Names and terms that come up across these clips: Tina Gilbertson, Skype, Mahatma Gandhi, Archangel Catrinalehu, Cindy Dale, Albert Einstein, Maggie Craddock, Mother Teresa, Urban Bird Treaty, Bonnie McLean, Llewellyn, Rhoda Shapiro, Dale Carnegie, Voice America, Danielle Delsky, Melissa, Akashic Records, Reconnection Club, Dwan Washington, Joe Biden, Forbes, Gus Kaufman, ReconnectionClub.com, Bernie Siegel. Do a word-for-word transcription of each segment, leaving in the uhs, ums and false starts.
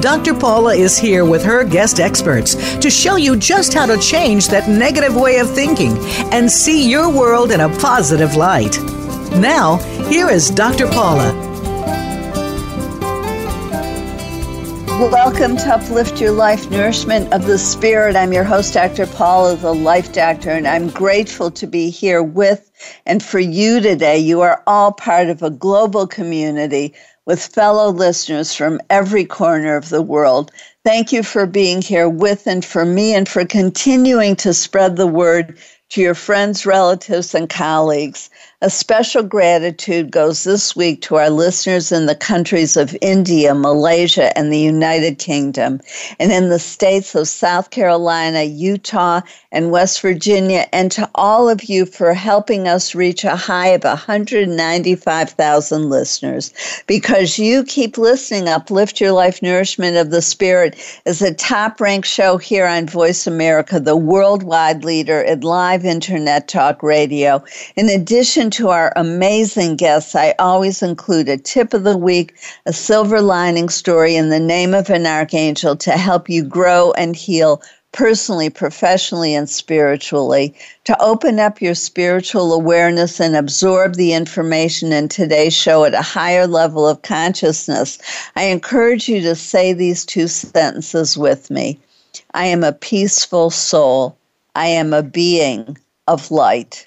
Doctor Paula is here with her guest experts to show you just how to change that negative way of thinking and see your world in a positive light. Now, here is Doctor Paula. Welcome to Uplift Your Life, Nourishment of the Spirit. I'm your host, Doctor Paula, the Life Doctor, and I'm grateful to be here with and for you today. You are all part of a global community with fellow listeners from every corner of the world. Thank you for being here with and for me and for continuing to spread the word to your friends, relatives, and colleagues. A special gratitude goes this week to our listeners in the countries of India, Malaysia, and the United Kingdom, and in the states of South Carolina, Utah, and West Virginia, and to all of you for helping us reach a high of one hundred ninety-five thousand listeners. Because you keep listening, Uplift Your Life, Nourishment of the Spirit is a top-ranked show here on Voice America, the worldwide leader in live internet talk radio. In addition to our amazing guests, I always include a tip of the week, a silver lining story in the name of an archangel to help you grow and heal personally, professionally, and spiritually. To open up your spiritual awareness and absorb the information in today's show at a higher level of consciousness, I encourage you to say these two sentences with me. I am a peaceful soul. I am a being of light.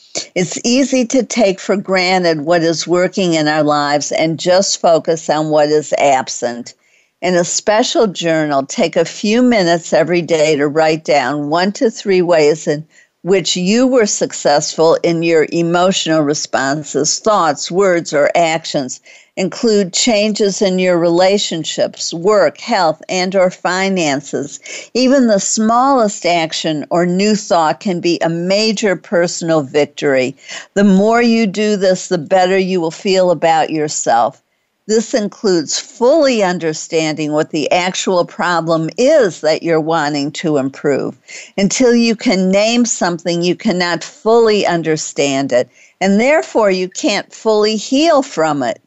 It's easy to take for granted what is working in our lives and just focus on what is absent. In a special journal, take a few minutes every day to write down one to three ways in which you were successful in your emotional responses, thoughts, words, or actions. Include changes in your relationships, work, health, and or finances. Even the smallest action or new thought can be a major personal victory. The more you do this, the better you will feel about yourself. This includes fully understanding what the actual problem is that you're wanting to improve. Until you can name something, you cannot fully understand it, and therefore you can't fully heal from it.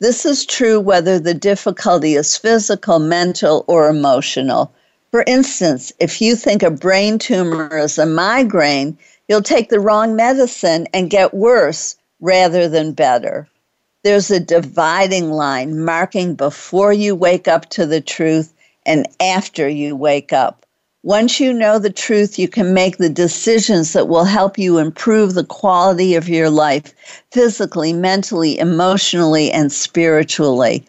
This is true whether the difficulty is physical, mental, or emotional. For instance, if you think a brain tumor is a migraine, you'll take the wrong medicine and get worse rather than better. There's a dividing line marking before you wake up to the truth and after you wake up. Once you know the truth, you can make the decisions that will help you improve the quality of your life, physically, mentally, emotionally, and spiritually.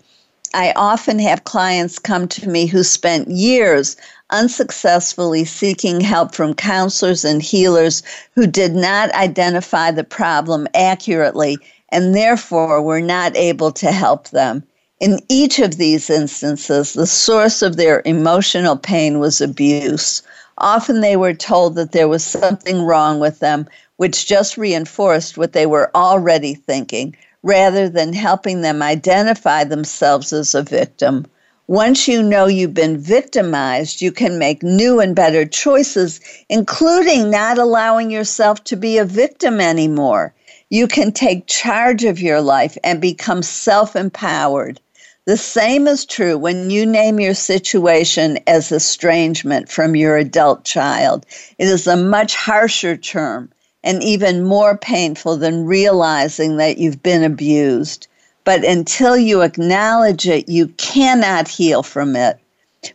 I often have clients come to me who spent years unsuccessfully seeking help from counselors and healers who did not identify the problem accurately and therefore were not able to help them. In each of these instances, the source of their emotional pain was abuse. Often they were told that there was something wrong with them, which just reinforced what they were already thinking, rather than helping them identify themselves as a victim. Once you know you've been victimized, you can make new and better choices, including not allowing yourself to be a victim anymore. You can take charge of your life and become self-empowered. The same is true when you name your situation as estrangement from your adult child. It is a much harsher term and even more painful than realizing that you've been abused. But until you acknowledge it, you cannot heal from it.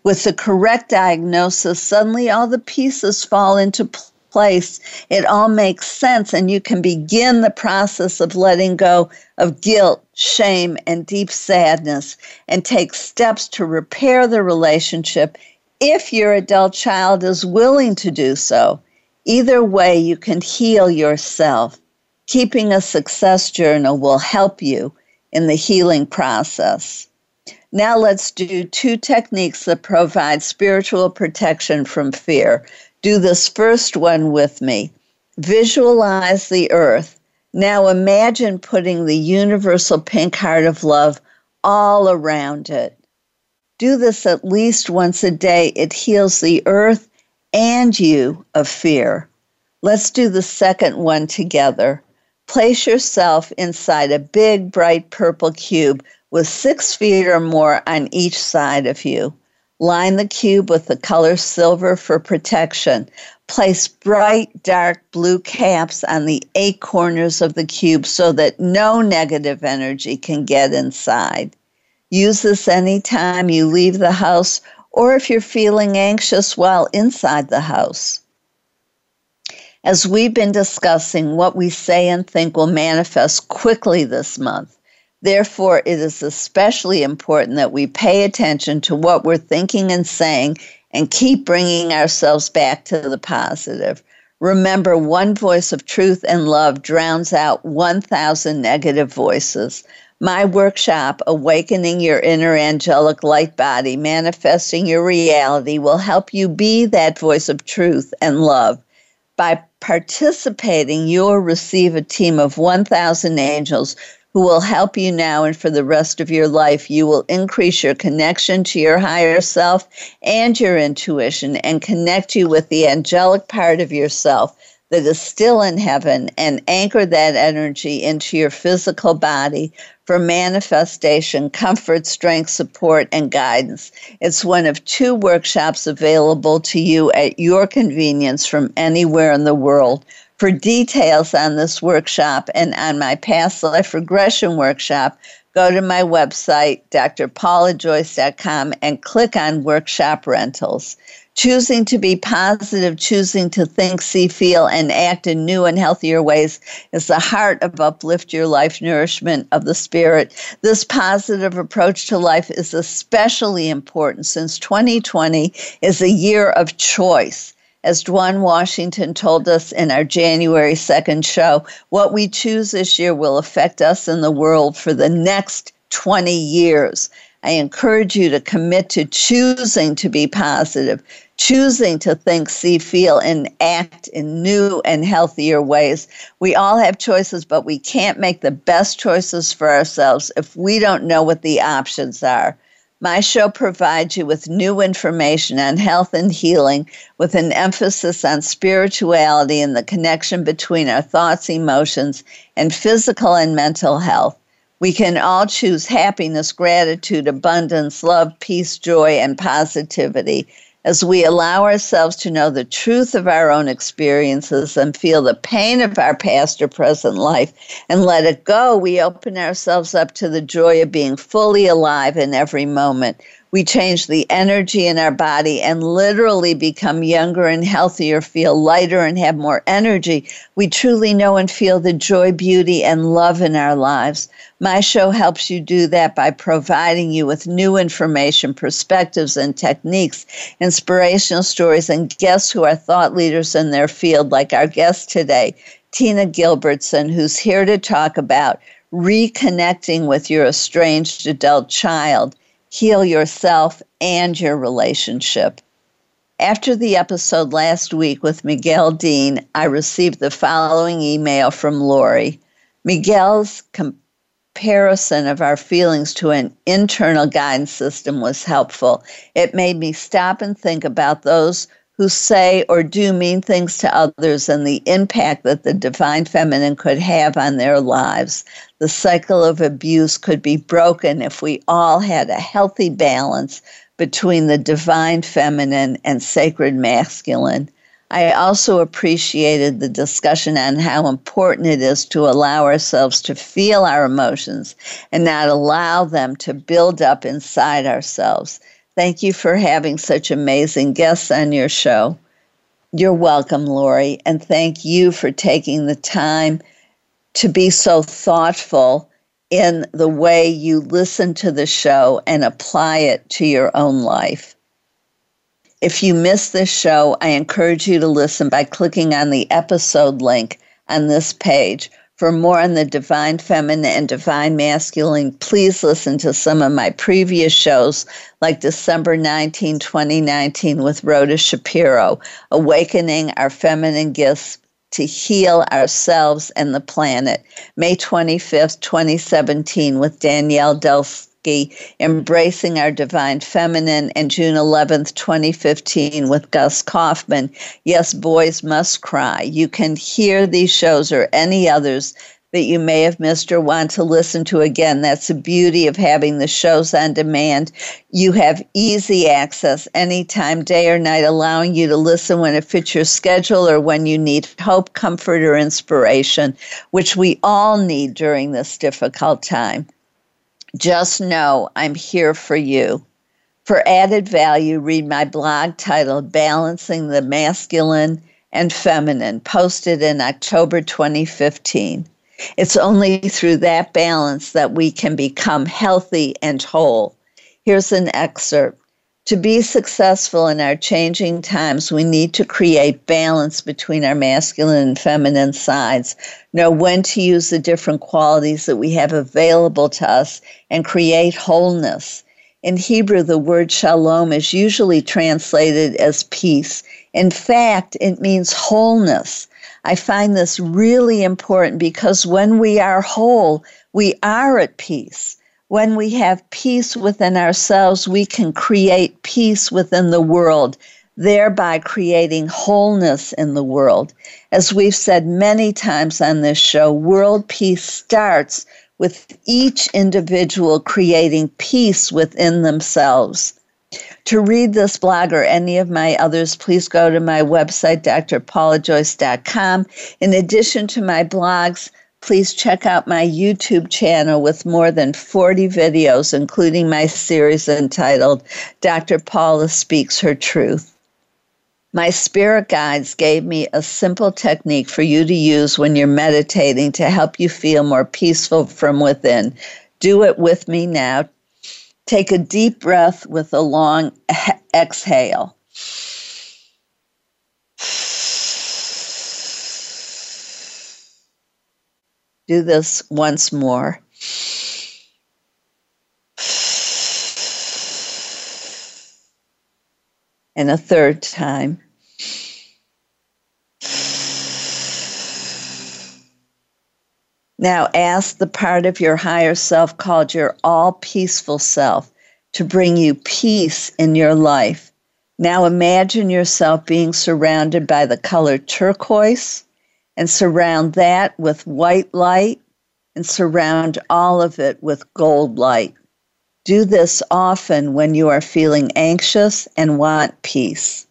With the correct diagnosis, suddenly all the pieces fall into place, it all makes sense, and you can begin the process of letting go of guilt, shame, and deep sadness, and take steps to repair the relationship if your adult child is willing to do so. Either way, you can heal yourself. Keeping a success journal will help you in the healing process. Now let's do two techniques that provide spiritual protection from fear. Do this first one with me. Visualize the earth. Now imagine putting the universal pink heart of love all around it. Do this at least once a day. It heals the earth and you of fear. Let's do the second one together. Place yourself inside a big, bright purple cube with six feet or more on each side of you. Line the cube with the color silver for protection. Place bright, dark blue caps on the eight corners of the cube so that no negative energy can get inside. Use this anytime you leave the house or if you're feeling anxious while inside the house. As we've been discussing, what we say and think will manifest quickly this month. Therefore, it is especially important that we pay attention to what we're thinking and saying and keep bringing ourselves back to the positive. Remember, one voice of truth and love drowns out one thousand negative voices. My workshop, Awakening Your Inner Angelic Light Body, Manifesting Your Reality, will help you be that voice of truth and love. By participating, you'll receive a team of one thousand angels who will help you now and for the rest of your life. You will increase your connection to your higher self and your intuition and connect you with the angelic part of yourself that is still in heaven and anchor that energy into your physical body for manifestation, comfort, strength, support, and guidance. It's one of two workshops available to you at your convenience from anywhere in the world. For details on this workshop and on my past life regression workshop, go to my website, d r paula joyce dot com, and click on Workshop Rentals. Choosing to be positive, choosing to think, see, feel, and act in new and healthier ways is the heart of Uplift Your Life, Nourishment of the Spirit. This positive approach to life is especially important since twenty twenty is a year of choice. As Dwan Washington told us in our January second show, what we choose this year will affect us and the world for the next twenty years. I encourage you to commit to choosing to be positive, choosing to think, see, feel, and act in new and healthier ways. We all have choices, but we can't make the best choices for ourselves if we don't know what the options are. My show provides you with new information on health and healing with an emphasis on spirituality and the connection between our thoughts, emotions, and physical and mental health. We can all choose happiness, gratitude, abundance, love, peace, joy, and positivity as we allow ourselves to know the truth of our own experiences and feel the pain of our past or present life and let it go. We open ourselves up to the joy of being fully alive in every moment. We change the energy in our body and literally become younger and healthier, feel lighter and have more energy. We truly know and feel the joy, beauty, and love in our lives. My show helps you do that by providing you with new information, perspectives, and techniques, inspirational stories, and guests who are thought leaders in their field, like our guest today, Tina Gilbertson, who's here to talk about reconnecting with your estranged adult child. Heal yourself and your relationship. After the episode last week with Miguel Dean, I received the following email from Lori. Miguel's comparison of our feelings to an internal guidance system was helpful. It made me stop and think about those who say or do mean things to others and the impact that the divine feminine could have on their lives. The cycle of abuse could be broken if we all had a healthy balance between the divine feminine and sacred masculine. I also appreciated the discussion on how important it is to allow ourselves to feel our emotions and not allow them to build up inside ourselves. Thank you for having such amazing guests on your show. You're welcome, Lori, and thank you for taking the time to be so thoughtful in the way you listen to the show and apply it to your own life. If you missed this show, I encourage you to listen by clicking on the episode link on this page. For more on the divine feminine and divine masculine, please listen to some of my previous shows, like December nineteenth, twenty nineteen with Rhoda Shapiro, Awakening Our Feminine Gifts to Heal Ourselves and the Planet, May twenty-fifth, twenty seventeen with Danielle Delsky, Embracing Our Divine Feminine, and June eleventh, twenty fifteen with Gus Kaufman, Yes, Boys Must Cry. You can hear these shows or any others that you may have missed or want to listen to again. That's the beauty of having the shows on demand. You have easy access anytime, day or night, allowing you to listen when it fits your schedule or when you need hope, comfort, or inspiration, which we all need during this difficult time. Just know I'm here for you. For added value, read my blog titled Balancing the Masculine and Feminine, posted in October twenty fifteen. It's only through that balance that we can become healthy and whole. Here's an excerpt. To be successful in our changing times, we need to create balance between our masculine and feminine sides, know when to use the different qualities that we have available to us, and create wholeness. In Hebrew, the word shalom is usually translated as peace. In fact, it means wholeness. I find this really important because when we are whole, we are at peace. When we have peace within ourselves, we can create peace within the world, thereby creating wholeness in the world. As we've said many times on this show, world peace starts with each individual creating peace within themselves. To read this blog or any of my others, please go to my website, D R Paula Joyce dot com. In addition to my blogs, please check out my YouTube channel with more than forty videos, including my series entitled Doctor Paula Speaks Her Truth. My spirit guides gave me a simple technique for you to use when you're meditating to help you feel more peaceful from within. Do it with me now. Take a deep breath with a long exhale. Do this once more. And a third time. Now ask the part of your higher self called your all-peaceful self to bring you peace in your life. Now imagine yourself being surrounded by the color turquoise and surround that with white light and surround all of it with gold light. Do this often when you are feeling anxious and want peace.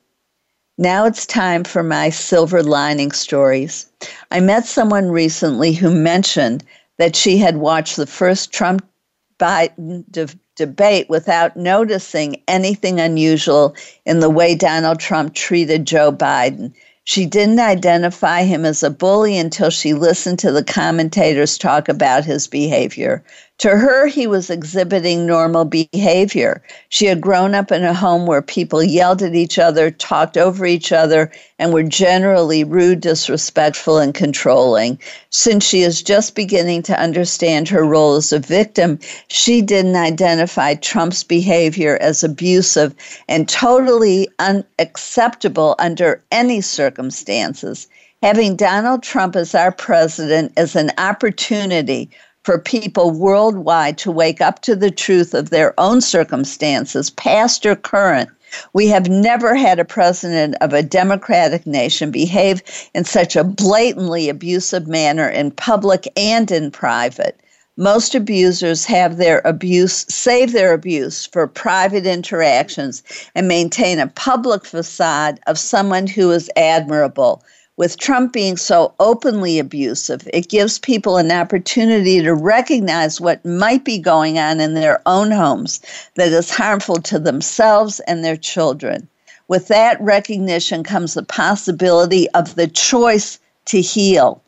Now it's time for my silver lining stories. I met someone recently who mentioned that she had watched the first Trump-Biden de- debate without noticing anything unusual in the way Donald Trump treated Joe Biden. She didn't identify him as a bully until she listened to the commentators talk about his behavior. To her, he was exhibiting normal behavior. She had grown up in a home where people yelled at each other, talked over each other, and were generally rude, disrespectful, and controlling. Since she is just beginning to understand her role as a victim, she didn't identify Trump's behavior as abusive and totally unacceptable under any circumstances. Having Donald Trump as our president is an opportunity for people worldwide to wake up to the truth of their own circumstances, past or current. We have never had a president of a democratic nation behave in such a blatantly abusive manner in public and in private. Most abusers have their abuse, save their abuse for private interactions and maintain a public facade of someone who is admirable. With Trump being so openly abusive, it gives people an opportunity to recognize what might be going on in their own homes that is harmful to themselves and their children. With that recognition comes the possibility of the choice to heal.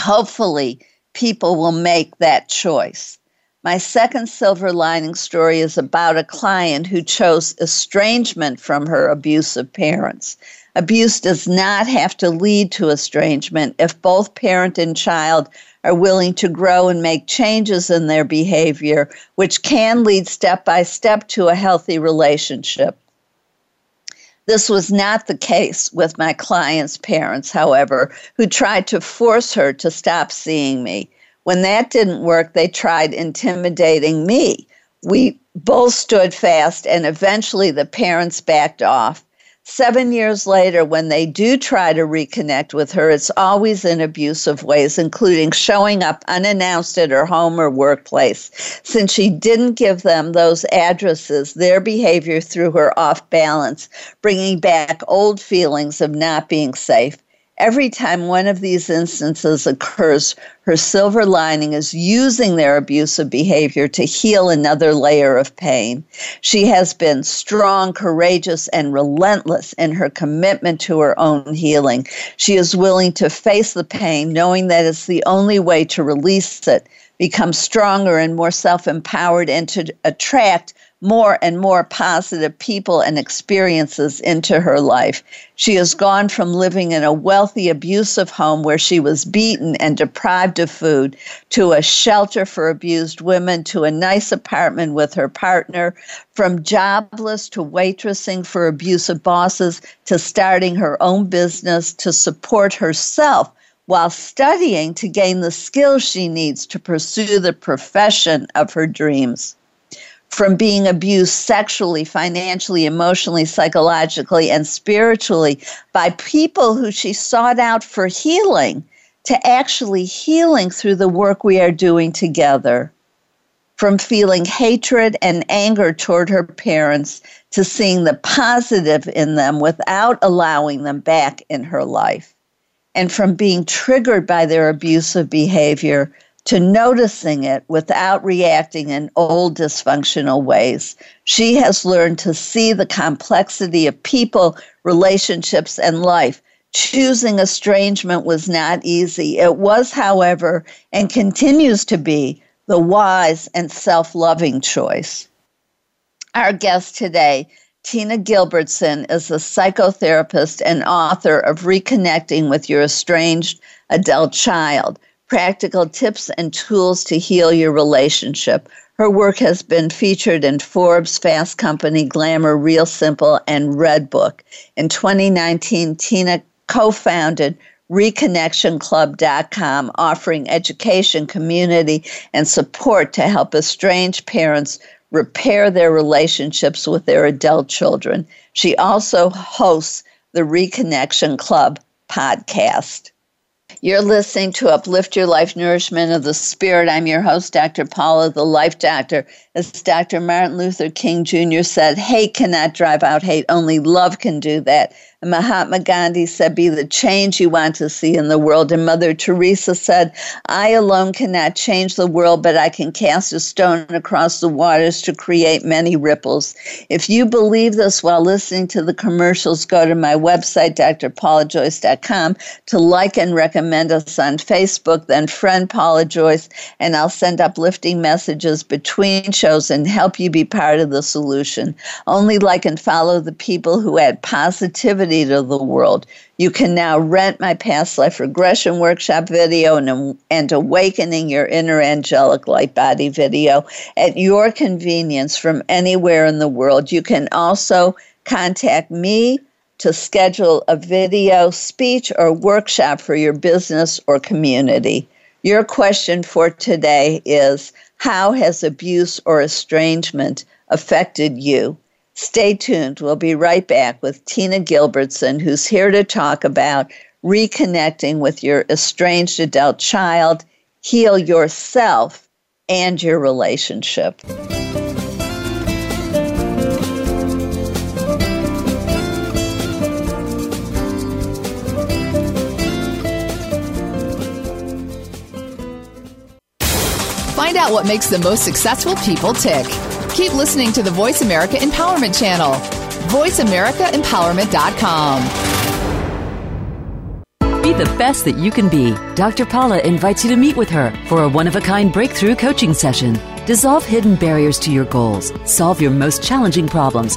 Hopefully, people will make that choice. My second silver lining story is about a client who chose estrangement from her abusive parents. Abuse does not have to lead to estrangement if both parent and child are willing to grow and make changes in their behavior, which can lead step by step to a healthy relationship. This was not the case with my client's parents, however, who tried to force her to stop seeing me. When that didn't work, they tried intimidating me. We both stood fast, and eventually the parents backed off. Seven years later, when they do try to reconnect with her, it's always in abusive ways, including showing up unannounced at her home or workplace. Since she didn't give them those addresses, their behavior threw her off balance, bringing back old feelings of not being safe. Every time one of these instances occurs, her silver lining is using their abusive behavior to heal another layer of pain. She has been strong, courageous, and relentless in her commitment to her own healing. She is willing to face the pain, knowing that it's the only way to release it, become stronger and more self-empowered, and to attract more and more positive people and experiences into her life. She has gone from living in a wealthy, abusive home where she was beaten and deprived of food, to a shelter for abused women, to a nice apartment with her partner, from jobless to waitressing for abusive bosses, to starting her own business to support herself while studying to gain the skills she needs to pursue the profession of her dreams. From being abused sexually, financially, emotionally, psychologically, and spiritually by people who she sought out for healing, to actually healing through the work we are doing together. From feeling hatred and anger toward her parents to seeing the positive in them without allowing them back in her life. And from being triggered by their abusive behavior to noticing it without reacting in old dysfunctional ways. She has learned to see the complexity of people, relationships, and life. Choosing estrangement was not easy. It was, however, and continues to be, the wise and self-loving choice. Our guest today, Tina Gilbertson, is a psychotherapist and author of Reconnecting with Your Estranged Adult Child: Practical Tips and Tools to Heal Your Relationship. Her work has been featured in Forbes, Fast Company, Glamour, Real Simple, and Redbook. In twenty nineteen, Tina co-founded Reconnection Club dot com, offering education, community, and support to help estranged parents repair their relationships with their adult children. She also hosts the Reconnection Club podcast. You're listening to Uplift Your Life, Nourishment of the Spirit. I'm your host, Doctor Paula, the Life Doctor. As Doctor Martin Luther King Junior said, hate cannot drive out hate. Only love can do that. And Mahatma Gandhi said, be the change you want to see in the world. And Mother Teresa said, I alone cannot change the world, but I can cast a stone across the waters to create many ripples. If you believe this while listening to the commercials, go to my website, D R paula joyce dot com, to like and recommend us on Facebook, then friend Paula Joyce, and I'll send uplifting messages between shows and help you be part of the solution. Only like and follow the people who add positivity to the world. You can now rent my past life regression workshop video and, and Awakening Your Inner Angelic Light Body video at your convenience from anywhere in the world. You can also contact me to schedule a video, speech, or workshop for your business or community. Your question for today is, how has abuse or estrangement affected you? Stay tuned. We'll be right back with Tina Gilbertson, who's here to talk about reconnecting with your estranged adult child. Heal yourself and your relationship. Find out what makes the most successful people tick. Keep listening to the Voice America Empowerment Channel. voice america empowerment dot com. Be the best that you can be. Doctor Paula invites you to meet with her for a one-of-a-kind breakthrough coaching session. Dissolve hidden barriers to your goals, solve your most challenging problems,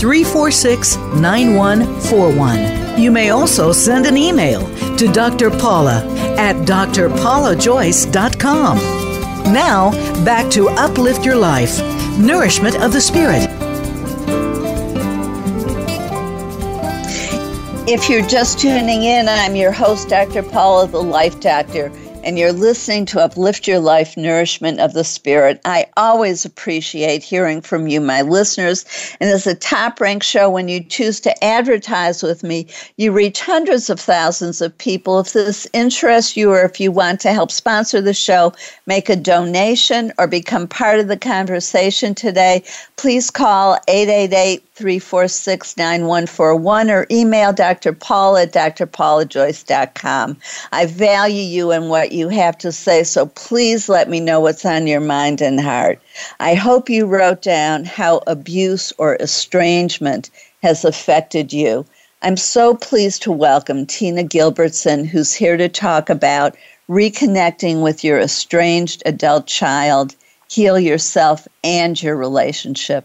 three four six, nine one four one. three four six, nine one four one. You may also send an email to Doctor Paula at d r paula joyce dot com. Now, back to Uplift Your Life, Nourishment of the Spirit. If you're just tuning in, I'm your host, Doctor Paula, the Life Doctor, and you're listening to Uplift Your Life, Nourishment of the Spirit. I always appreciate hearing from you, my listeners. And as a top-ranked show, when you choose to advertise with me, you reach hundreds of thousands of people. If this interests you or if you want to help sponsor the show, make a donation or become part of the conversation today, please call eight eight eight, three four six, nine one four one or email Doctor Paula at d r paula joyce dot com. I value you and what you have to say, so please let me know what's on your mind and heart. I hope you wrote down how abuse or estrangement has affected you. I'm so pleased to welcome Tina Gilbertson, who's here to talk about reconnecting with your estranged adult child, heal yourself and your relationship.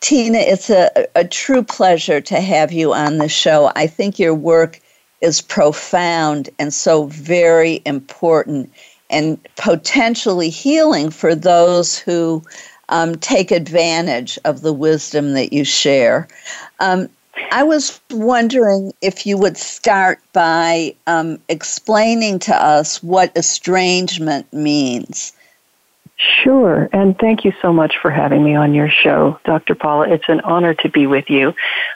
Tina, it's a, a true pleasure to have you on the show. I think your work is profound and so very important and potentially healing for those who um, take advantage of the wisdom that you share. Um, I was wondering if you would start by um, explaining to us what estrangement means. Sure, and thank you so much for having me on your show, Doctor Paula. It's an honor to be with you.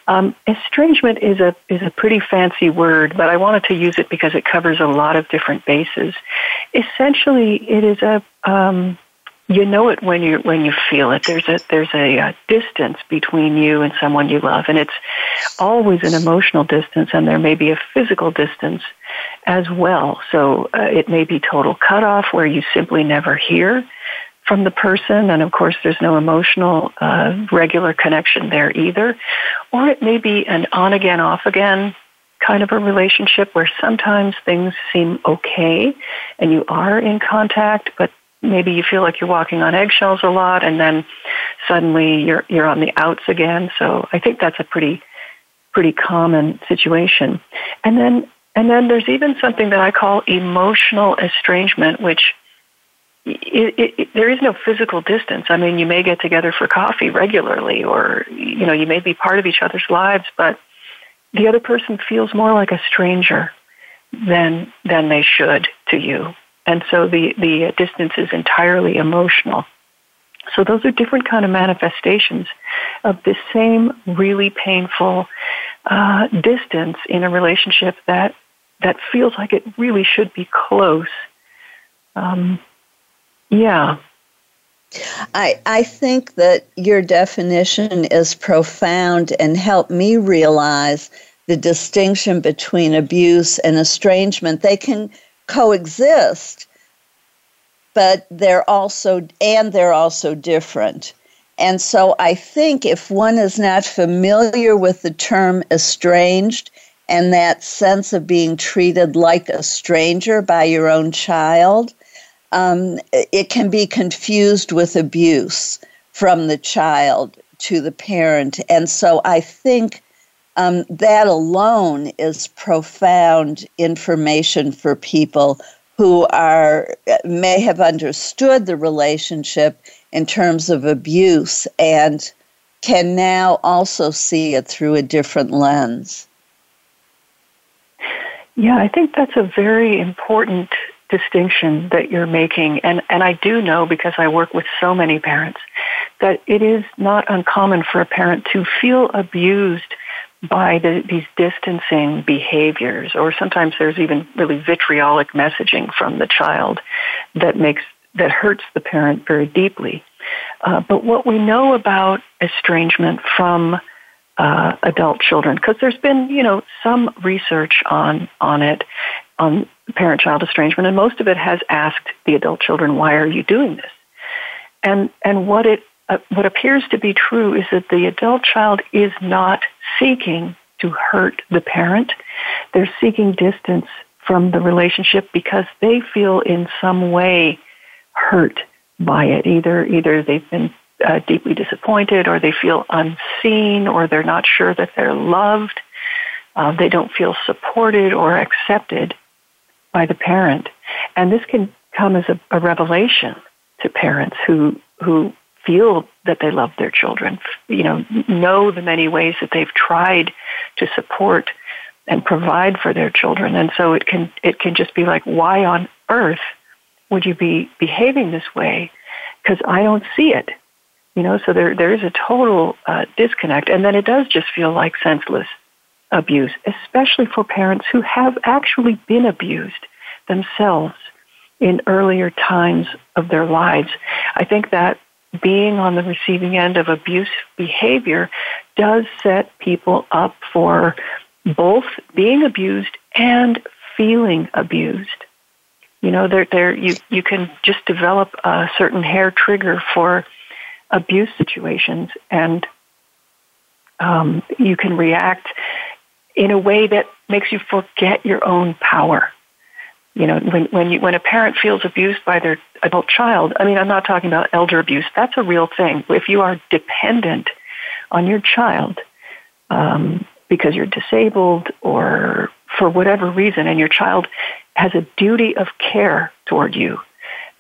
Um, estrangement is a is a pretty fancy word, but I wanted to use it because it covers a lot of different bases. Essentially, it is a um, you know it when you when you feel it. There's a there's a, a distance between you and someone you love, and it's always an emotional distance, and there may be a physical distance as well. So uh, it may be total cutoff where you simply never hear from the person, and of course there's no emotional uh, regular connection there either. Or it may be an on-again, off-again kind of a relationship where sometimes things seem okay and you are in contact, but maybe you feel like you're walking on eggshells a lot, and then suddenly you're you're on the outs again. So I think that's a pretty pretty common situation. And then and then there's even something that I call emotional estrangement, which It, it, it, there is no physical distance. I mean, you may get together for coffee regularly, or, you know, you may be part of each other's lives, but the other person feels more like a stranger than than they should to you. And so the, the distance is entirely emotional. So those are different kind of manifestations of the same really painful uh, distance in a relationship that, that feels like it really should be close. Um Yeah. I, I think that your definition is profound and helped me realize the distinction between abuse and estrangement. They can coexist, but they're also, and they're also different. And so I think if one is not familiar with the term estranged and that sense of being treated like a stranger by your own child, Um, it can be confused with abuse from the child to the parent. And so I think um, that alone is profound information for people who are may have understood the relationship in terms of abuse and can now also see it through a different lens. Yeah, I think that's a very important distinction that you're making. And, and I do know, because I work with so many parents, that it is not uncommon for a parent to feel abused by the, these distancing behaviors, or sometimes there's even really vitriolic messaging from the child that makes, that hurts the parent very deeply. Uh, but what we know about estrangement from uh, adult children, because there's been, you know, some research on, on it, on parent-child estrangement, and most of it has asked the adult children, why are you doing this? And and what it uh, what appears to be true is that the adult child is not seeking to hurt the parent. They're seeking distance from the relationship because they feel in some way hurt by it. Either either they've been uh, deeply disappointed, or they feel unseen, or they're not sure that they're loved. Uh, they don't feel supported or accepted by the parent. And this can come as a, a revelation to parents who who feel that they love their children, you know, know the many ways that they've tried to support and provide for their children. And so it can it can just be like, why on earth would you be behaving this way? Because I don't see it, you know. So there there is a total uh, disconnect, and then it does just feel like senseless abuse, especially for parents who have actually been abused themselves in earlier times of their lives. I think that being on the receiving end of abuse behavior does set people up for both being abused and feeling abused. You know, there, there, you, you can just develop a certain hair trigger for abuse situations, and um, you can react in a way that makes you forget your own power. You know, when when, you, when a parent feels abused by their adult child, I mean, I'm not talking about elder abuse. That's a real thing. If you are dependent on your child um, because you're disabled or for whatever reason, and your child has a duty of care toward you,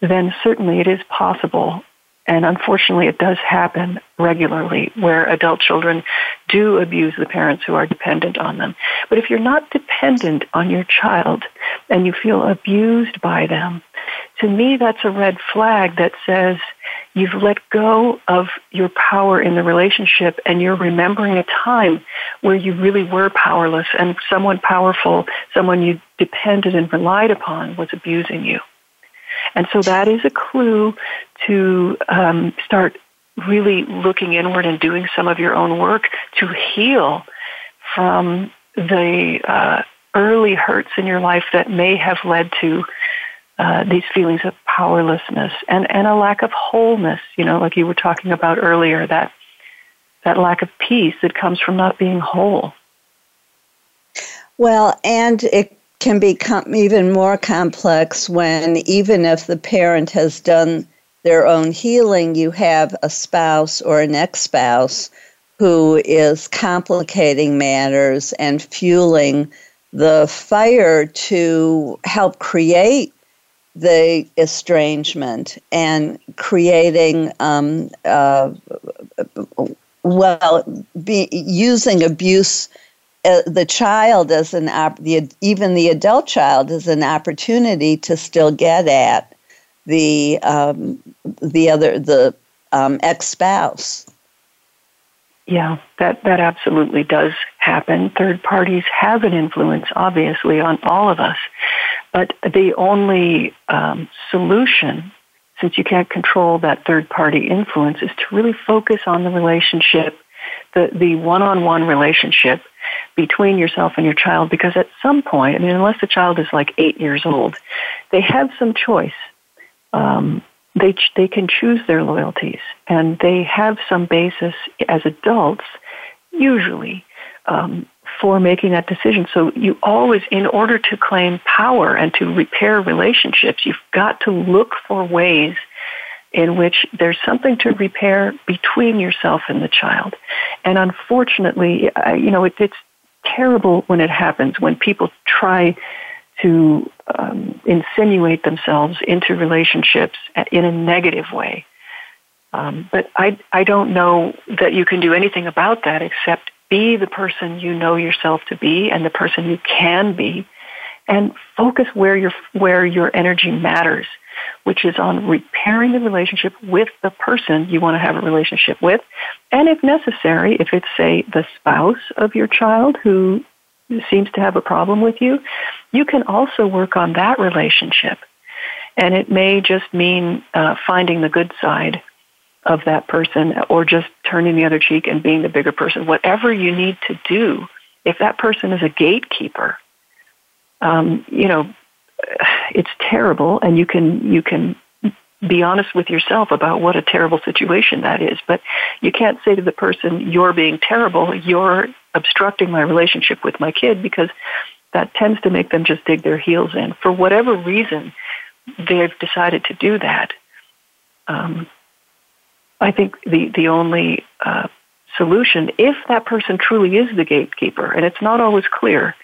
then certainly it is possible. And unfortunately, it does happen regularly where adult children do abuse the parents who are dependent on them. But if you're not dependent on your child and you feel abused by them, to me, that's a red flag that says you've let go of your power in the relationship, and you're remembering a time where you really were powerless and someone powerful, someone you depended and relied upon, was abusing you. And so that is a clue to um, start really looking inward and doing some of your own work to heal from the uh, early hurts in your life that may have led to uh, these feelings of powerlessness and, and a lack of wholeness, you know, like you were talking about earlier, that that lack of peace that comes from not being whole. Well, and it can become even more complex when, even if the parent has done their own healing, you have a spouse or an ex-spouse who is complicating matters and fueling the fire to help create the estrangement and creating, um, uh, well, be, using abuse. Uh, the child as an op- the, even the adult child is an opportunity to still get at the um, the other the um, ex-spouse. Yeah, that that absolutely does happen. Third parties have an influence, obviously, on all of us, but the only um, solution since you can't control that third-party influence, is to really focus on the relationship, the, the one-on-one relationship between yourself and your child, because at some point, I mean, unless the child is like eight years old, they have some choice. Um, they they can choose their loyalties, and they have some basis as adults, usually, um, for making that decision. So you always, in order to claim power and to repair relationships, you've got to look for ways in which there's something to repair between yourself and the child. And unfortunately, I, you know, it, it's terrible when it happens, when people try to um, insinuate themselves into relationships in a negative way. Um, but I, I don't know that you can do anything about that except be the person you know yourself to be and the person you can be, and focus where your where your energy matters, which is on repairing the relationship with the person you want to have a relationship with. And if necessary, if it's, say, the spouse of your child who seems to have a problem with you, you can also work on that relationship. And it may just mean uh, finding the good side of that person, or just turning the other cheek and being the bigger person. Whatever you need to do, if that person is a gatekeeper, um, you know, it's terrible, and you can you can be honest with yourself about what a terrible situation that is. But you can't say to the person, "You're being terrible. You're obstructing my relationship with my kid," because that tends to make them just dig their heels in. For whatever reason, they've decided to do that. Um, I think the, the only uh, solution, if that person truly is the gatekeeper, and it's not always clear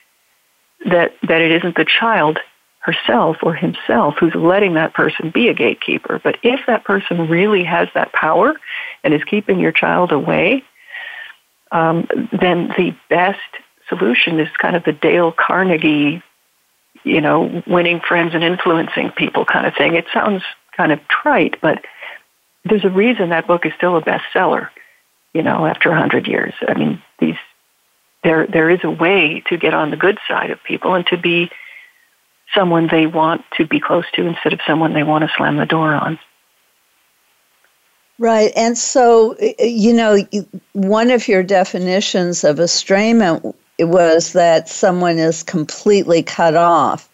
that, that it isn't the child herself or himself who's letting that person be a gatekeeper, but if that person really has that power and is keeping your child away, um, then the best solution is kind of the Dale Carnegie, you know, winning friends and influencing people kind of thing. It sounds kind of trite, but there's a reason that book is still a bestseller, you know, after one hundred years. I mean, these there there is a way to get on the good side of people and to be someone they want to be close to instead of someone they want to slam the door on. Right. And so, you know, one of your definitions of estrangement was that someone is completely cut off.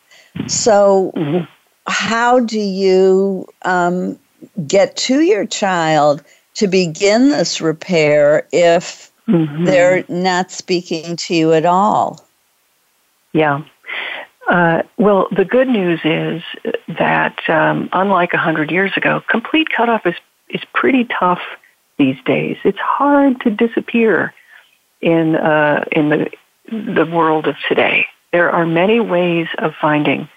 So mm-hmm. how do you... Um, get to your child to begin this repair if mm-hmm. they're not speaking to you at all? Yeah. Uh, well, the good news is that um, unlike one hundred years ago, complete cutoff is, is pretty tough these days. It's hard to disappear in uh, in the the world of today. There are many ways of finding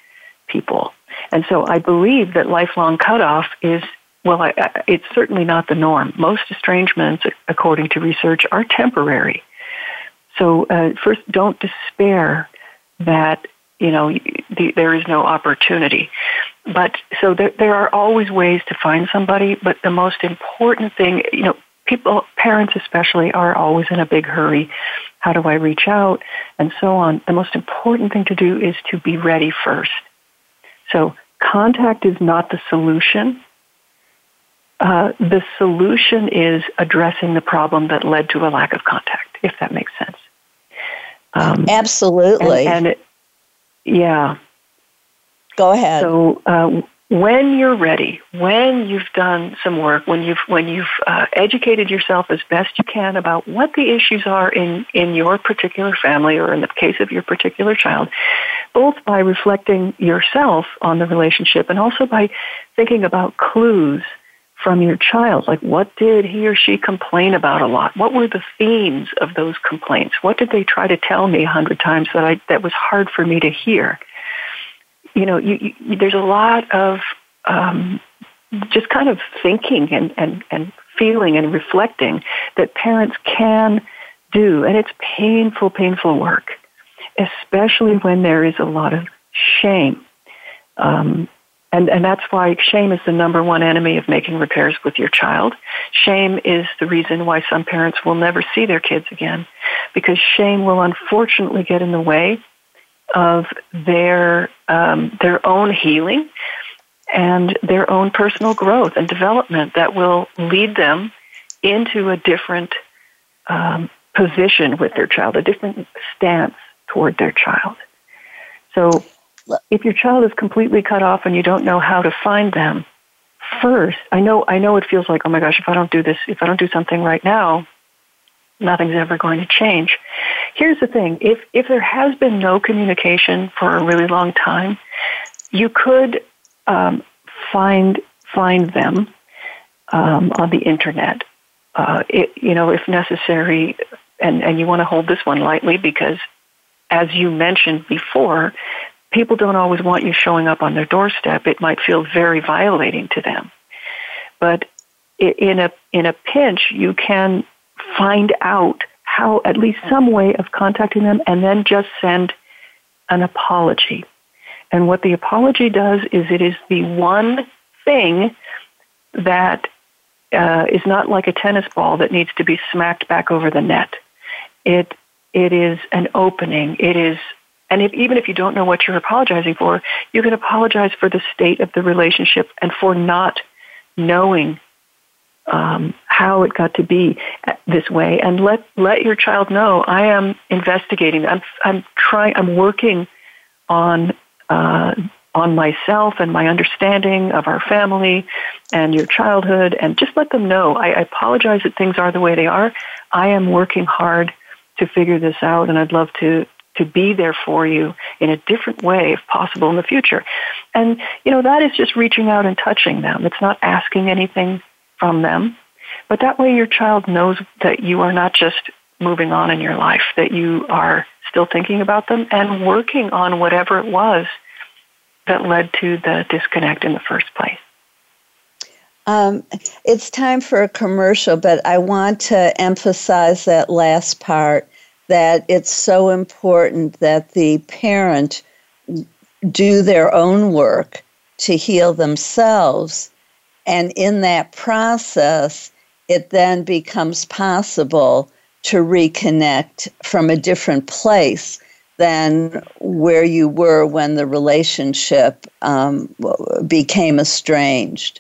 people. And so I believe that lifelong cutoff is, well, I, I, it's certainly not the norm. Most estrangements, according to research, are temporary. So uh, first, don't despair that, you know, the, there is no opportunity. But so there, there are always ways to find somebody. But the most important thing, you know, people, parents especially, are always in a big hurry. How do I reach out? And so on. The most important thing to do is to be ready first. So contact is not the solution. Uh, the solution is addressing the problem that led to a lack of contact, if that makes sense. Um, Absolutely. And, and it, yeah. Go ahead. So uh, when you're ready, when you've done some work, when you've when you've uh, educated yourself as best you can about what the issues are in, in your particular family or in the case of your particular child, both by reflecting yourself on the relationship and also by thinking about clues from your child, like what did he or she complain about a lot? What were the themes of those complaints? What did they try to tell me a hundred times that I that was hard for me to hear? You know, you, you, there's a lot of um, just kind of thinking and, and, and feeling and reflecting that parents can do, and it's painful, painful work, especially when there is a lot of shame. Um, and, and that's why shame is the number one enemy of making repairs with your child. Shame is the reason why some parents will never see their kids again, because shame will unfortunately get in the way of their um, their own healing and their own personal growth and development that will lead them into a different um, position with their child, a different stance toward their child. So if your child is completely cut off and you don't know how to find them, first, I know I know it feels like, oh my gosh, if I don't do this, if I don't do something right now, nothing's ever going to change. Here's the thing. If if there has been no communication for a really long time, you could um, find find them um, on the internet, uh, it, you know, if necessary. And, and you want to hold this one lightly because, as you mentioned before, people don't always want you showing up on their doorstep. It might feel very violating to them. But in a in a pinch, you can find out how, at least some way of contacting them, and then just send an apology. And what the apology does is it is the one thing that uh, is not like a tennis ball that needs to be smacked back over the net. It it is an opening. It is, and if, even if you don't know what you're apologizing for, you can apologize for the state of the relationship and for not knowing Um, how it got to be this way, and let let your child know, I am investigating. I'm I'm trying. I'm working on uh, on myself and my understanding of our family and your childhood, and just let them know. I, I apologize that things are the way they are. I am working hard to figure this out, and I'd love to to be there for you in a different way, if possible, in the future. And you know, that is just reaching out and touching them. It's not asking anything from them. But that way your child knows that you are not just moving on in your life, that you are still thinking about them and working on whatever it was that led to the disconnect in the first place. Um, it's time for a commercial, but I want to emphasize that last part, that it's so important that the parent do their own work to heal themselves. And in that process, it then becomes possible to reconnect from a different place than where you were when the relationship um, became estranged.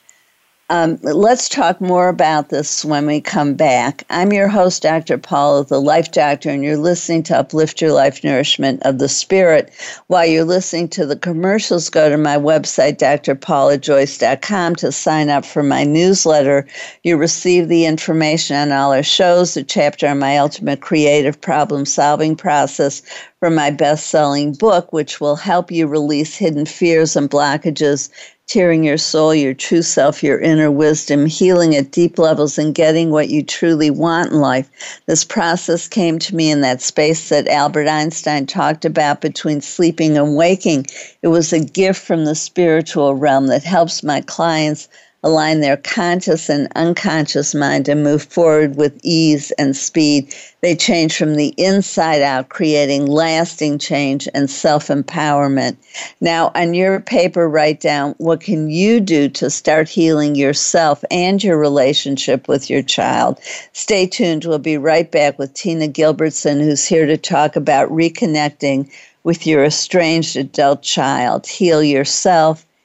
Um, let's talk more about this when we come back. I'm your host, Doctor Paula, the Life Doctor, and you're listening to Uplift Your Life, Nourishment of the Spirit. While you're listening to the commercials, go to my website, d r paula joyce dot com, to sign up for my newsletter. You receive the information on all our shows, the chapter on my ultimate creative problem-solving process, from my best-selling book, which will help you release hidden fears and blockages, tearing your soul, your true self, your inner wisdom, healing at deep levels, and getting what you truly want in life. This process came to me in that space that Albert Einstein talked about between sleeping and waking. It was a gift from the spiritual realm that helps my clients align their conscious and unconscious mind and move forward with ease and speed. They change from the inside out, creating lasting change and self-empowerment. Now, on your paper, write down, what can you do to start healing yourself and your relationship with your child? Stay tuned. We'll be right back with Tina Gilbertson, who's here to talk about reconnecting with your estranged adult child. Heal yourself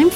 Time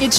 It's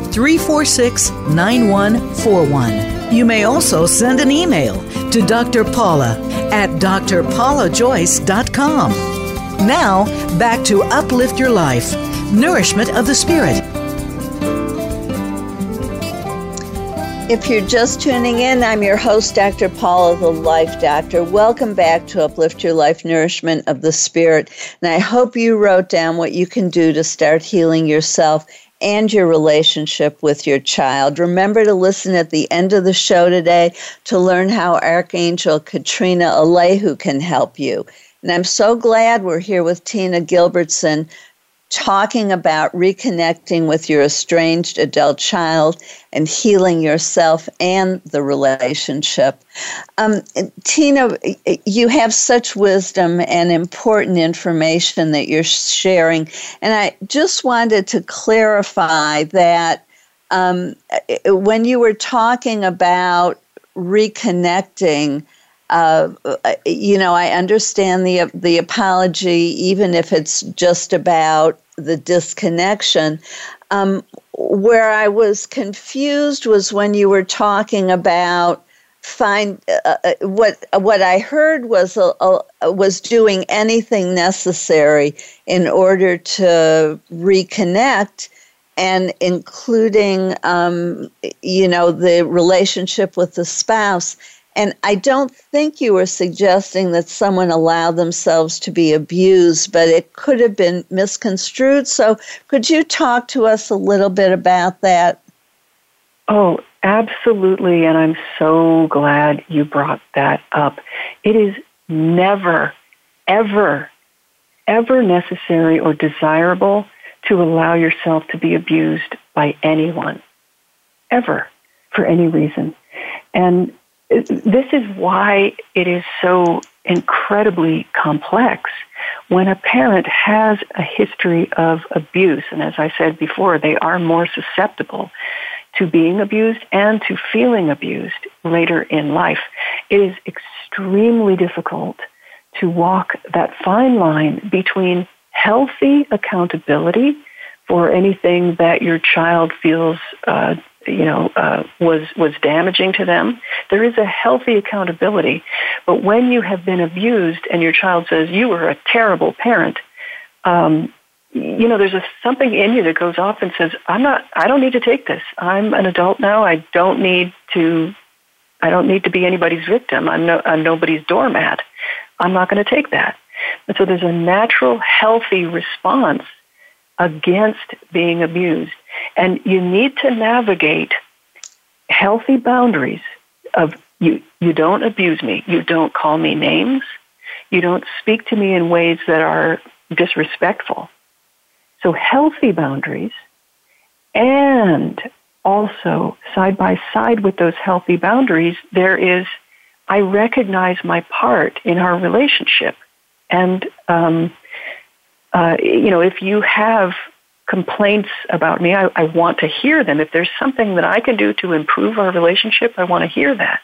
three four six, nine one four one. You may also send an email to Doctor Paula at dr paula joyce dot com. Now, back to Uplift Your Life, Nourishment of the Spirit. If you're just tuning in, I'm your host, Doctor Paula, the Life Doctor. Welcome back to Uplift Your Life, Nourishment of the Spirit. And I hope you wrote down what you can do to start healing yourself and your relationship with your child. Remember to listen at the end of the show today to learn how Archangel Catrinalehu can help you. And I'm so glad we're here with Tina Gilbertson talking about reconnecting with your estranged adult child and healing yourself and the relationship. Um, Tina, you have such wisdom and important information that you're sharing. And I just wanted to clarify that um, when you were talking about reconnecting, Uh, you know, I understand the the apology, even if it's just about the disconnection. Um, where I was confused was when you were talking about find uh, what what I heard was a, a, was doing anything necessary in order to reconnect, and including um, you know the relationship with the spouse. And I don't think you were suggesting that someone allowed themselves to be abused, but it could have been misconstrued. So could you talk to us a little bit about that? Oh, absolutely. And I'm so glad you brought that up. It is never, ever, ever necessary or desirable to allow yourself to be abused by anyone, ever, for any reason. And this is why it is so incredibly complex when a parent has a history of abuse. And as I said before, they are more susceptible to being abused and to feeling abused later in life. It is extremely difficult to walk that fine line between healthy accountability for anything that your child feels uh you know, uh, was, was damaging to them. There is a healthy accountability. But when you have been abused and your child says, you were a terrible parent, um, you know, there's a, something in you that goes off and says, I'm not, I don't need to take this. I'm an adult now. I don't need to, I don't need to be anybody's victim. I'm no, I'm nobody's doormat. I'm not going to take that. And so there's a natural, healthy response against being abused. And you need to navigate healthy boundaries of you you don't abuse me, you don't call me names, you don't speak to me in ways that are disrespectful. So healthy boundaries, and also side by side with those healthy boundaries, there is, I recognize my part in our relationship. And, um, uh, you know, if you have complaints about me, I, I want to hear them. If there's something that I can do to improve our relationship, I want to hear that.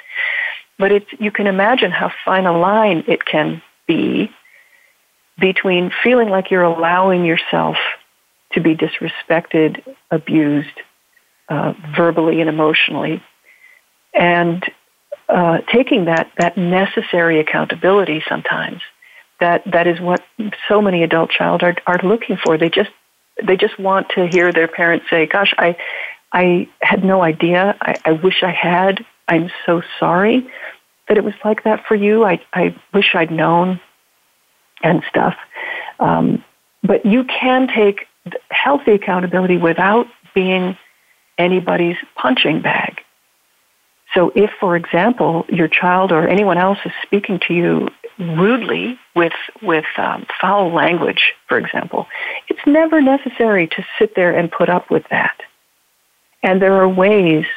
But it's, you can imagine how fine a line it can be between feeling like you're allowing yourself to be disrespected, abused, uh, verbally and emotionally, and uh, taking that, that necessary accountability sometimes. That, that is what so many adult child are, are looking for. They just They just want to hear their parents say, gosh, I I had no idea. I, I wish I had. I'm so sorry that it was like that for you. I, I wish I'd known and stuff. Um, but you can take healthy accountability without being anybody's punching bag. So if, for example, your child or anyone else is speaking to you rudely with with um, foul language, for example, it's never necessary to sit there and put up with that. And there are ways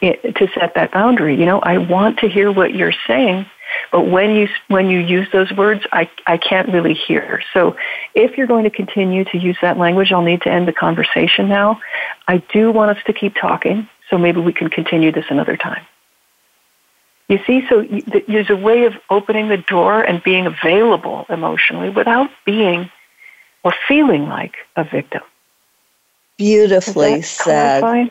it, to set that boundary. You know, I want to hear what you're saying, but when you when you use those words, I, I can't really hear. So if you're going to continue to use that language, I'll need to end the conversation now. I do want us to keep talking, so maybe we can continue this another time. You see, so there's a way of opening the door and being available emotionally without being or feeling like a victim. Beautifully said. Clarifying?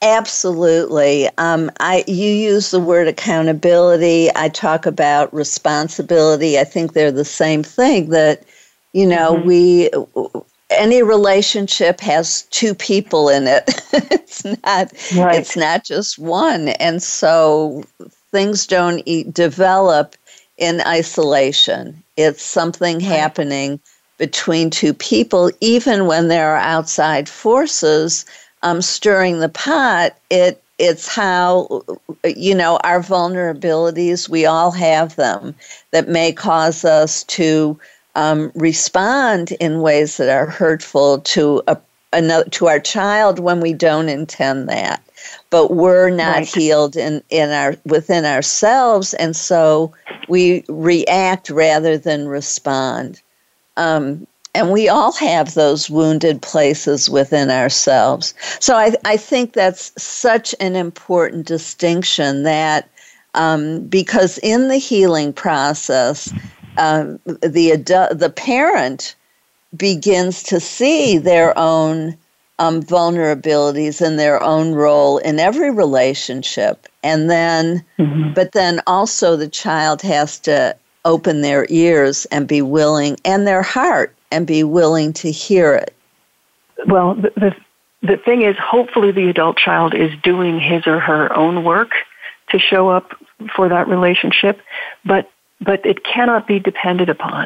Absolutely. Um, I you use the word accountability. I talk about responsibility. I think they're the same thing. That you know, mm-hmm. we any relationship has two people in it. it's not. Right. It's not just one. And so things don't e- develop in isolation. It's something right. happening between two people, even when there are outside forces. Um, stirring the pot, it it's how, you know, our vulnerabilities, we all have them, that may cause us to um, respond in ways that are hurtful to a, another, to our child when we don't intend that. But we're not right. healed in, in our within ourselves, and so we react rather than respond. Um And we all have those wounded places within ourselves. So I, I think that's such an important distinction that um, because in the healing process, um, the adu- the parent begins to see their own um, vulnerabilities and their own role in every relationship. And then, mm-hmm. but then also the child has to open their ears and be willing, and their heart, and be willing to hear it. Well, the, the the thing is, hopefully the adult child is doing his or her own work to show up for that relationship, but but it cannot be depended upon.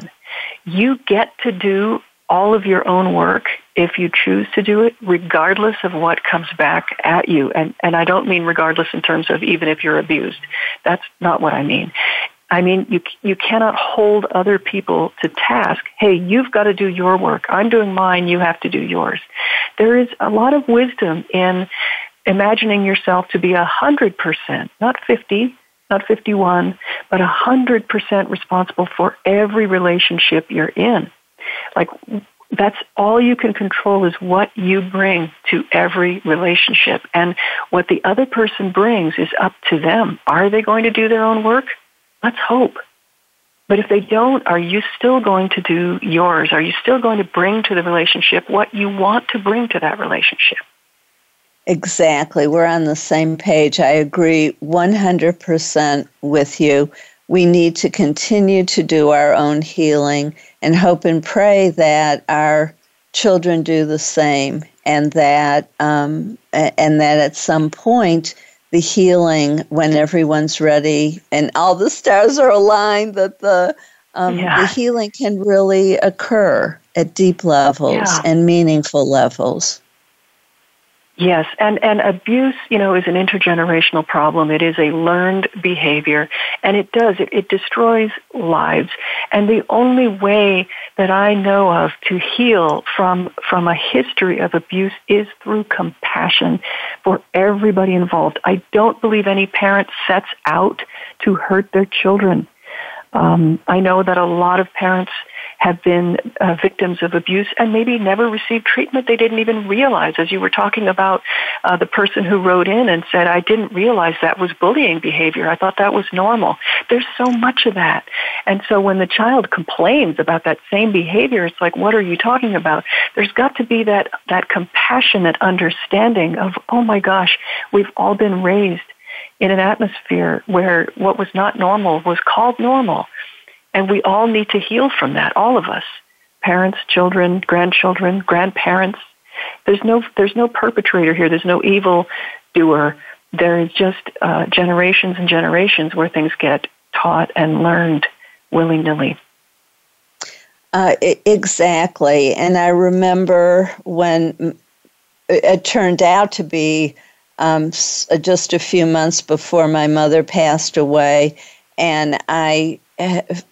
You get to do all of your own work if you choose to do it, regardless of what comes back at you. And, and I don't mean regardless in terms of even if you're abused. That's not what I mean. I mean, you you cannot hold other people to task. Hey, you've got to do your work. I'm doing mine. You have to do yours. There is a lot of wisdom in imagining yourself to be one hundred percent, not fifty, not fifty-one, but one hundred percent responsible for every relationship you're in. Like, that's all you can control is what you bring to every relationship. And what the other person brings is up to them. Are they going to do their own work? Let's hope. But if they don't, are you still going to do yours? Are you still going to bring to the relationship what you want to bring to that relationship? Exactly. We're on the same page. I agree one hundred percent with you. We need to continue to do our own healing and hope and pray that our children do the same, and that um, and that at some point the healing, when everyone's ready and all the stars are aligned, that the um, yeah. the healing can really occur at deep levels yeah. and meaningful levels. Yes, and, and abuse, you know, is an intergenerational problem. It is a learned behavior, and it does. It, it destroys lives. And the only way that I know of to heal from, from a history of abuse is through compassion for everybody involved. I don't believe any parent sets out to hurt their children. Um, I know that a lot of parents have been uh, victims of abuse and maybe never received treatment they didn't even realize. As you were talking about uh, the person who wrote in and said, I didn't realize that was bullying behavior. I thought that was normal. There's so much of that. And so when the child complains about that same behavior, it's like, what are you talking about? There's got to be that, that compassionate understanding of, oh my gosh, we've all been raised in an atmosphere where what was not normal was called normal. And we all need to heal from that, all of us, parents, children, grandchildren, grandparents. There's no there's no perpetrator here. There's no evil doer. There is just uh, generations and generations where things get taught and learned willy-nilly. Uh, exactly. And I remember when it turned out to be um, just a few months before my mother passed away. And I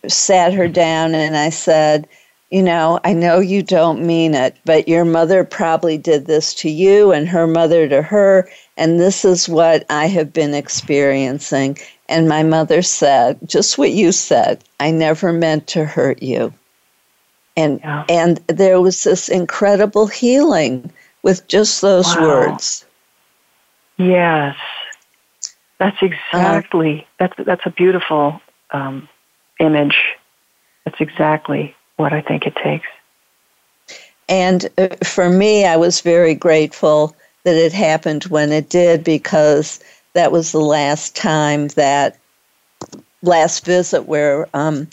sat her down and I said, you know, I know you don't mean it, but your mother probably did this to you and her mother to her, and this is what I have been experiencing. And my mother said, just what you said, I never meant to hurt you. And yeah. and there was this incredible healing with just those wow. words. Yes. That's exactly, uh, that's, that's a beautiful um, image. That's exactly what I think it takes. And for me, I was very grateful that it happened when it did, because that was the last time, that last visit where um,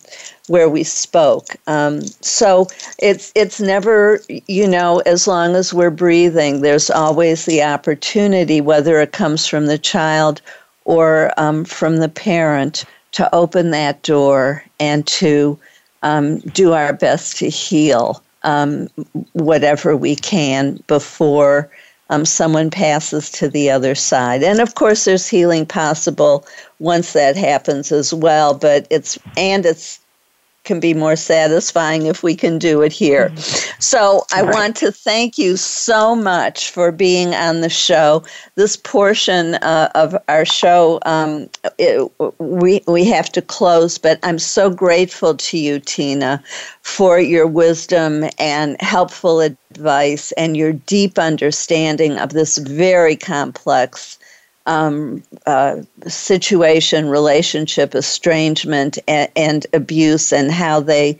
where we spoke. Um, so it's it's never, you know, as long as we're breathing, there's always the opportunity, whether it comes from the child or um, from the parent, to open that door and to um, do our best to heal um, whatever we can before Um, someone passes to the other side. And of course there's healing possible once that happens as well, but it's, and it's can be more satisfying if we can do it here. Mm-hmm. So I right. want to thank you so much for being on the show. This portion uh, of our show, um, it, we we have to close, but I'm so grateful to you, Tina, for your wisdom and helpful advice and your deep understanding of this very complex Um, uh, situation, relationship, estrangement, and, and abuse, and how they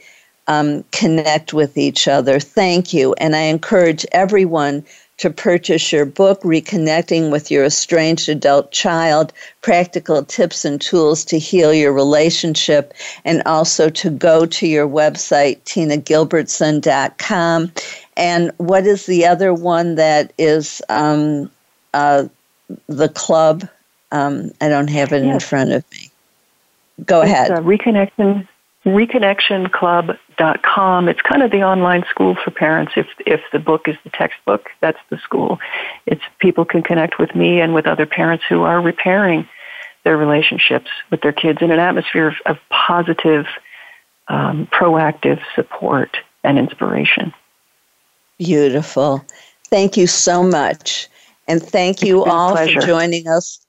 um, connect with each other. Thank you. And I encourage everyone to purchase your book, Reconnecting with Your Estranged Adult Child, Practical Tips and Tools to Heal Your Relationship, and also to go to your website, tina gilbertson dot com. And what is the other one that is... Um, uh, the club, um, I don't have it yes. in front of me. Go it's ahead. Uh, Reconnection, Reconnection Club dot com. It's kind of the online school for parents. If if the book is the textbook, that's the school. It's people can connect with me and with other parents who are repairing their relationships with their kids in an atmosphere of, of positive, um, proactive support and inspiration. Beautiful. Thank you so much. And thank you all for joining us.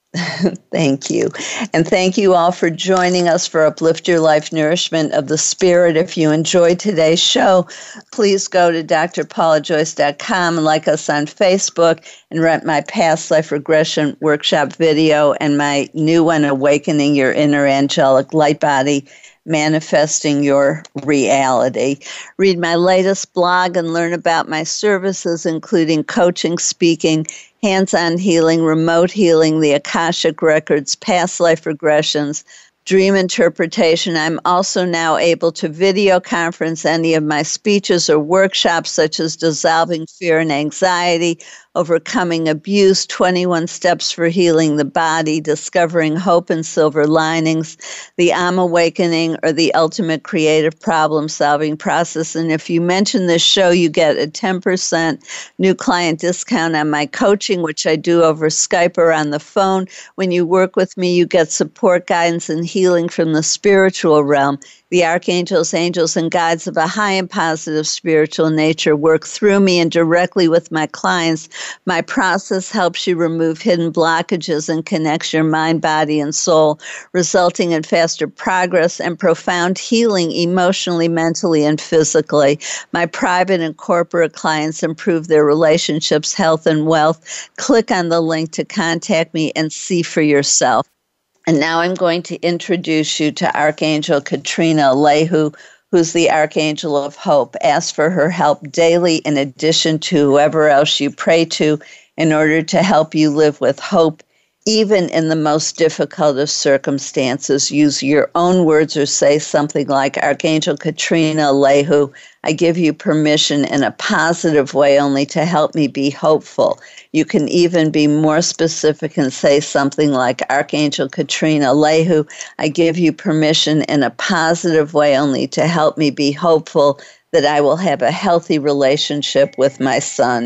Thank you. And thank you all for joining us for Uplift Your Life, Nourishment of the Spirit. If you enjoyed today's show, please go to d r paula joyce dot com and like us on Facebook, and rent my past life regression workshop video and my new one, Awakening Your Inner Angelic Light Body, Manifesting Your Reality. Read my latest blog and learn about my services, including coaching, speaking, hands-on healing, remote healing, the Akashic Records, past life regressions, dream interpretation. I'm also now able to video conference any of my speeches or workshops, such as Dissolving Fear and Anxiety, Overcoming Abuse, twenty-one Steps for Healing the Body, Discovering Hope and Silver Linings, the I'm Awakening, or the Ultimate Creative Problem-Solving Process. And if you mention this show, you get a ten percent new client discount on my coaching, which I do over Skype or on the phone. When you work with me, you get support, guidance, and healing from the spiritual realm. The archangels, angels, and guides of a high and positive spiritual nature work through me and directly with my clients. My process helps you remove hidden blockages and connects your mind, body, and soul, resulting in faster progress and profound healing emotionally, mentally, and physically. My private and corporate clients improve their relationships, health, and wealth. Click on the link to contact me and see for yourself. And now I'm going to introduce you to Archangel Catrinalehu, who's the Archangel of Hope. Ask for her help daily, in addition to whoever else you pray to, in order to help you live with hope, even in the most difficult of circumstances. Use your own words or say something like, Archangel Catrinalehu, I give you permission in a positive way only to help me be hopeful. You can even be more specific and say something like, Archangel Catrinalehu, I give you permission in a positive way only to help me be hopeful that I will have a healthy relationship with my son.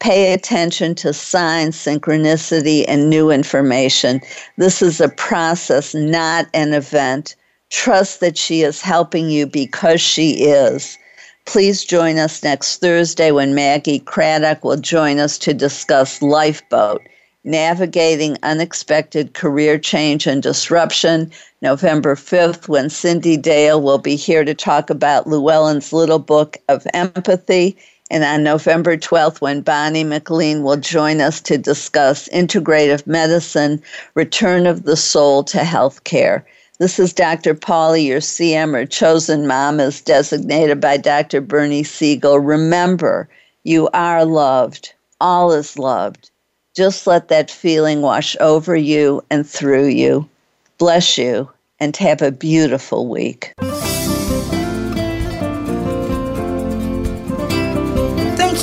Pay attention to signs, synchronicity, and new information. This is a process, not an event. Trust that she is helping you because she is. Please join us next Thursday when Maggie Craddock will join us to discuss Lifeboat, Navigating Unexpected Career Change and Disruption, November fifth, when Cindy Dale will be here to talk about Llewellyn's little book of empathy, and on November twelfth, when Bonnie McLean will join us to discuss Integrative Medicine, Return of the Soul to Healthcare. This is Doctor Paula, your C M, or chosen mom, as designated by Doctor Bernie Siegel. Remember, you are loved. All is loved. Just let that feeling wash over you and through you. Bless you, and have a beautiful week. Thank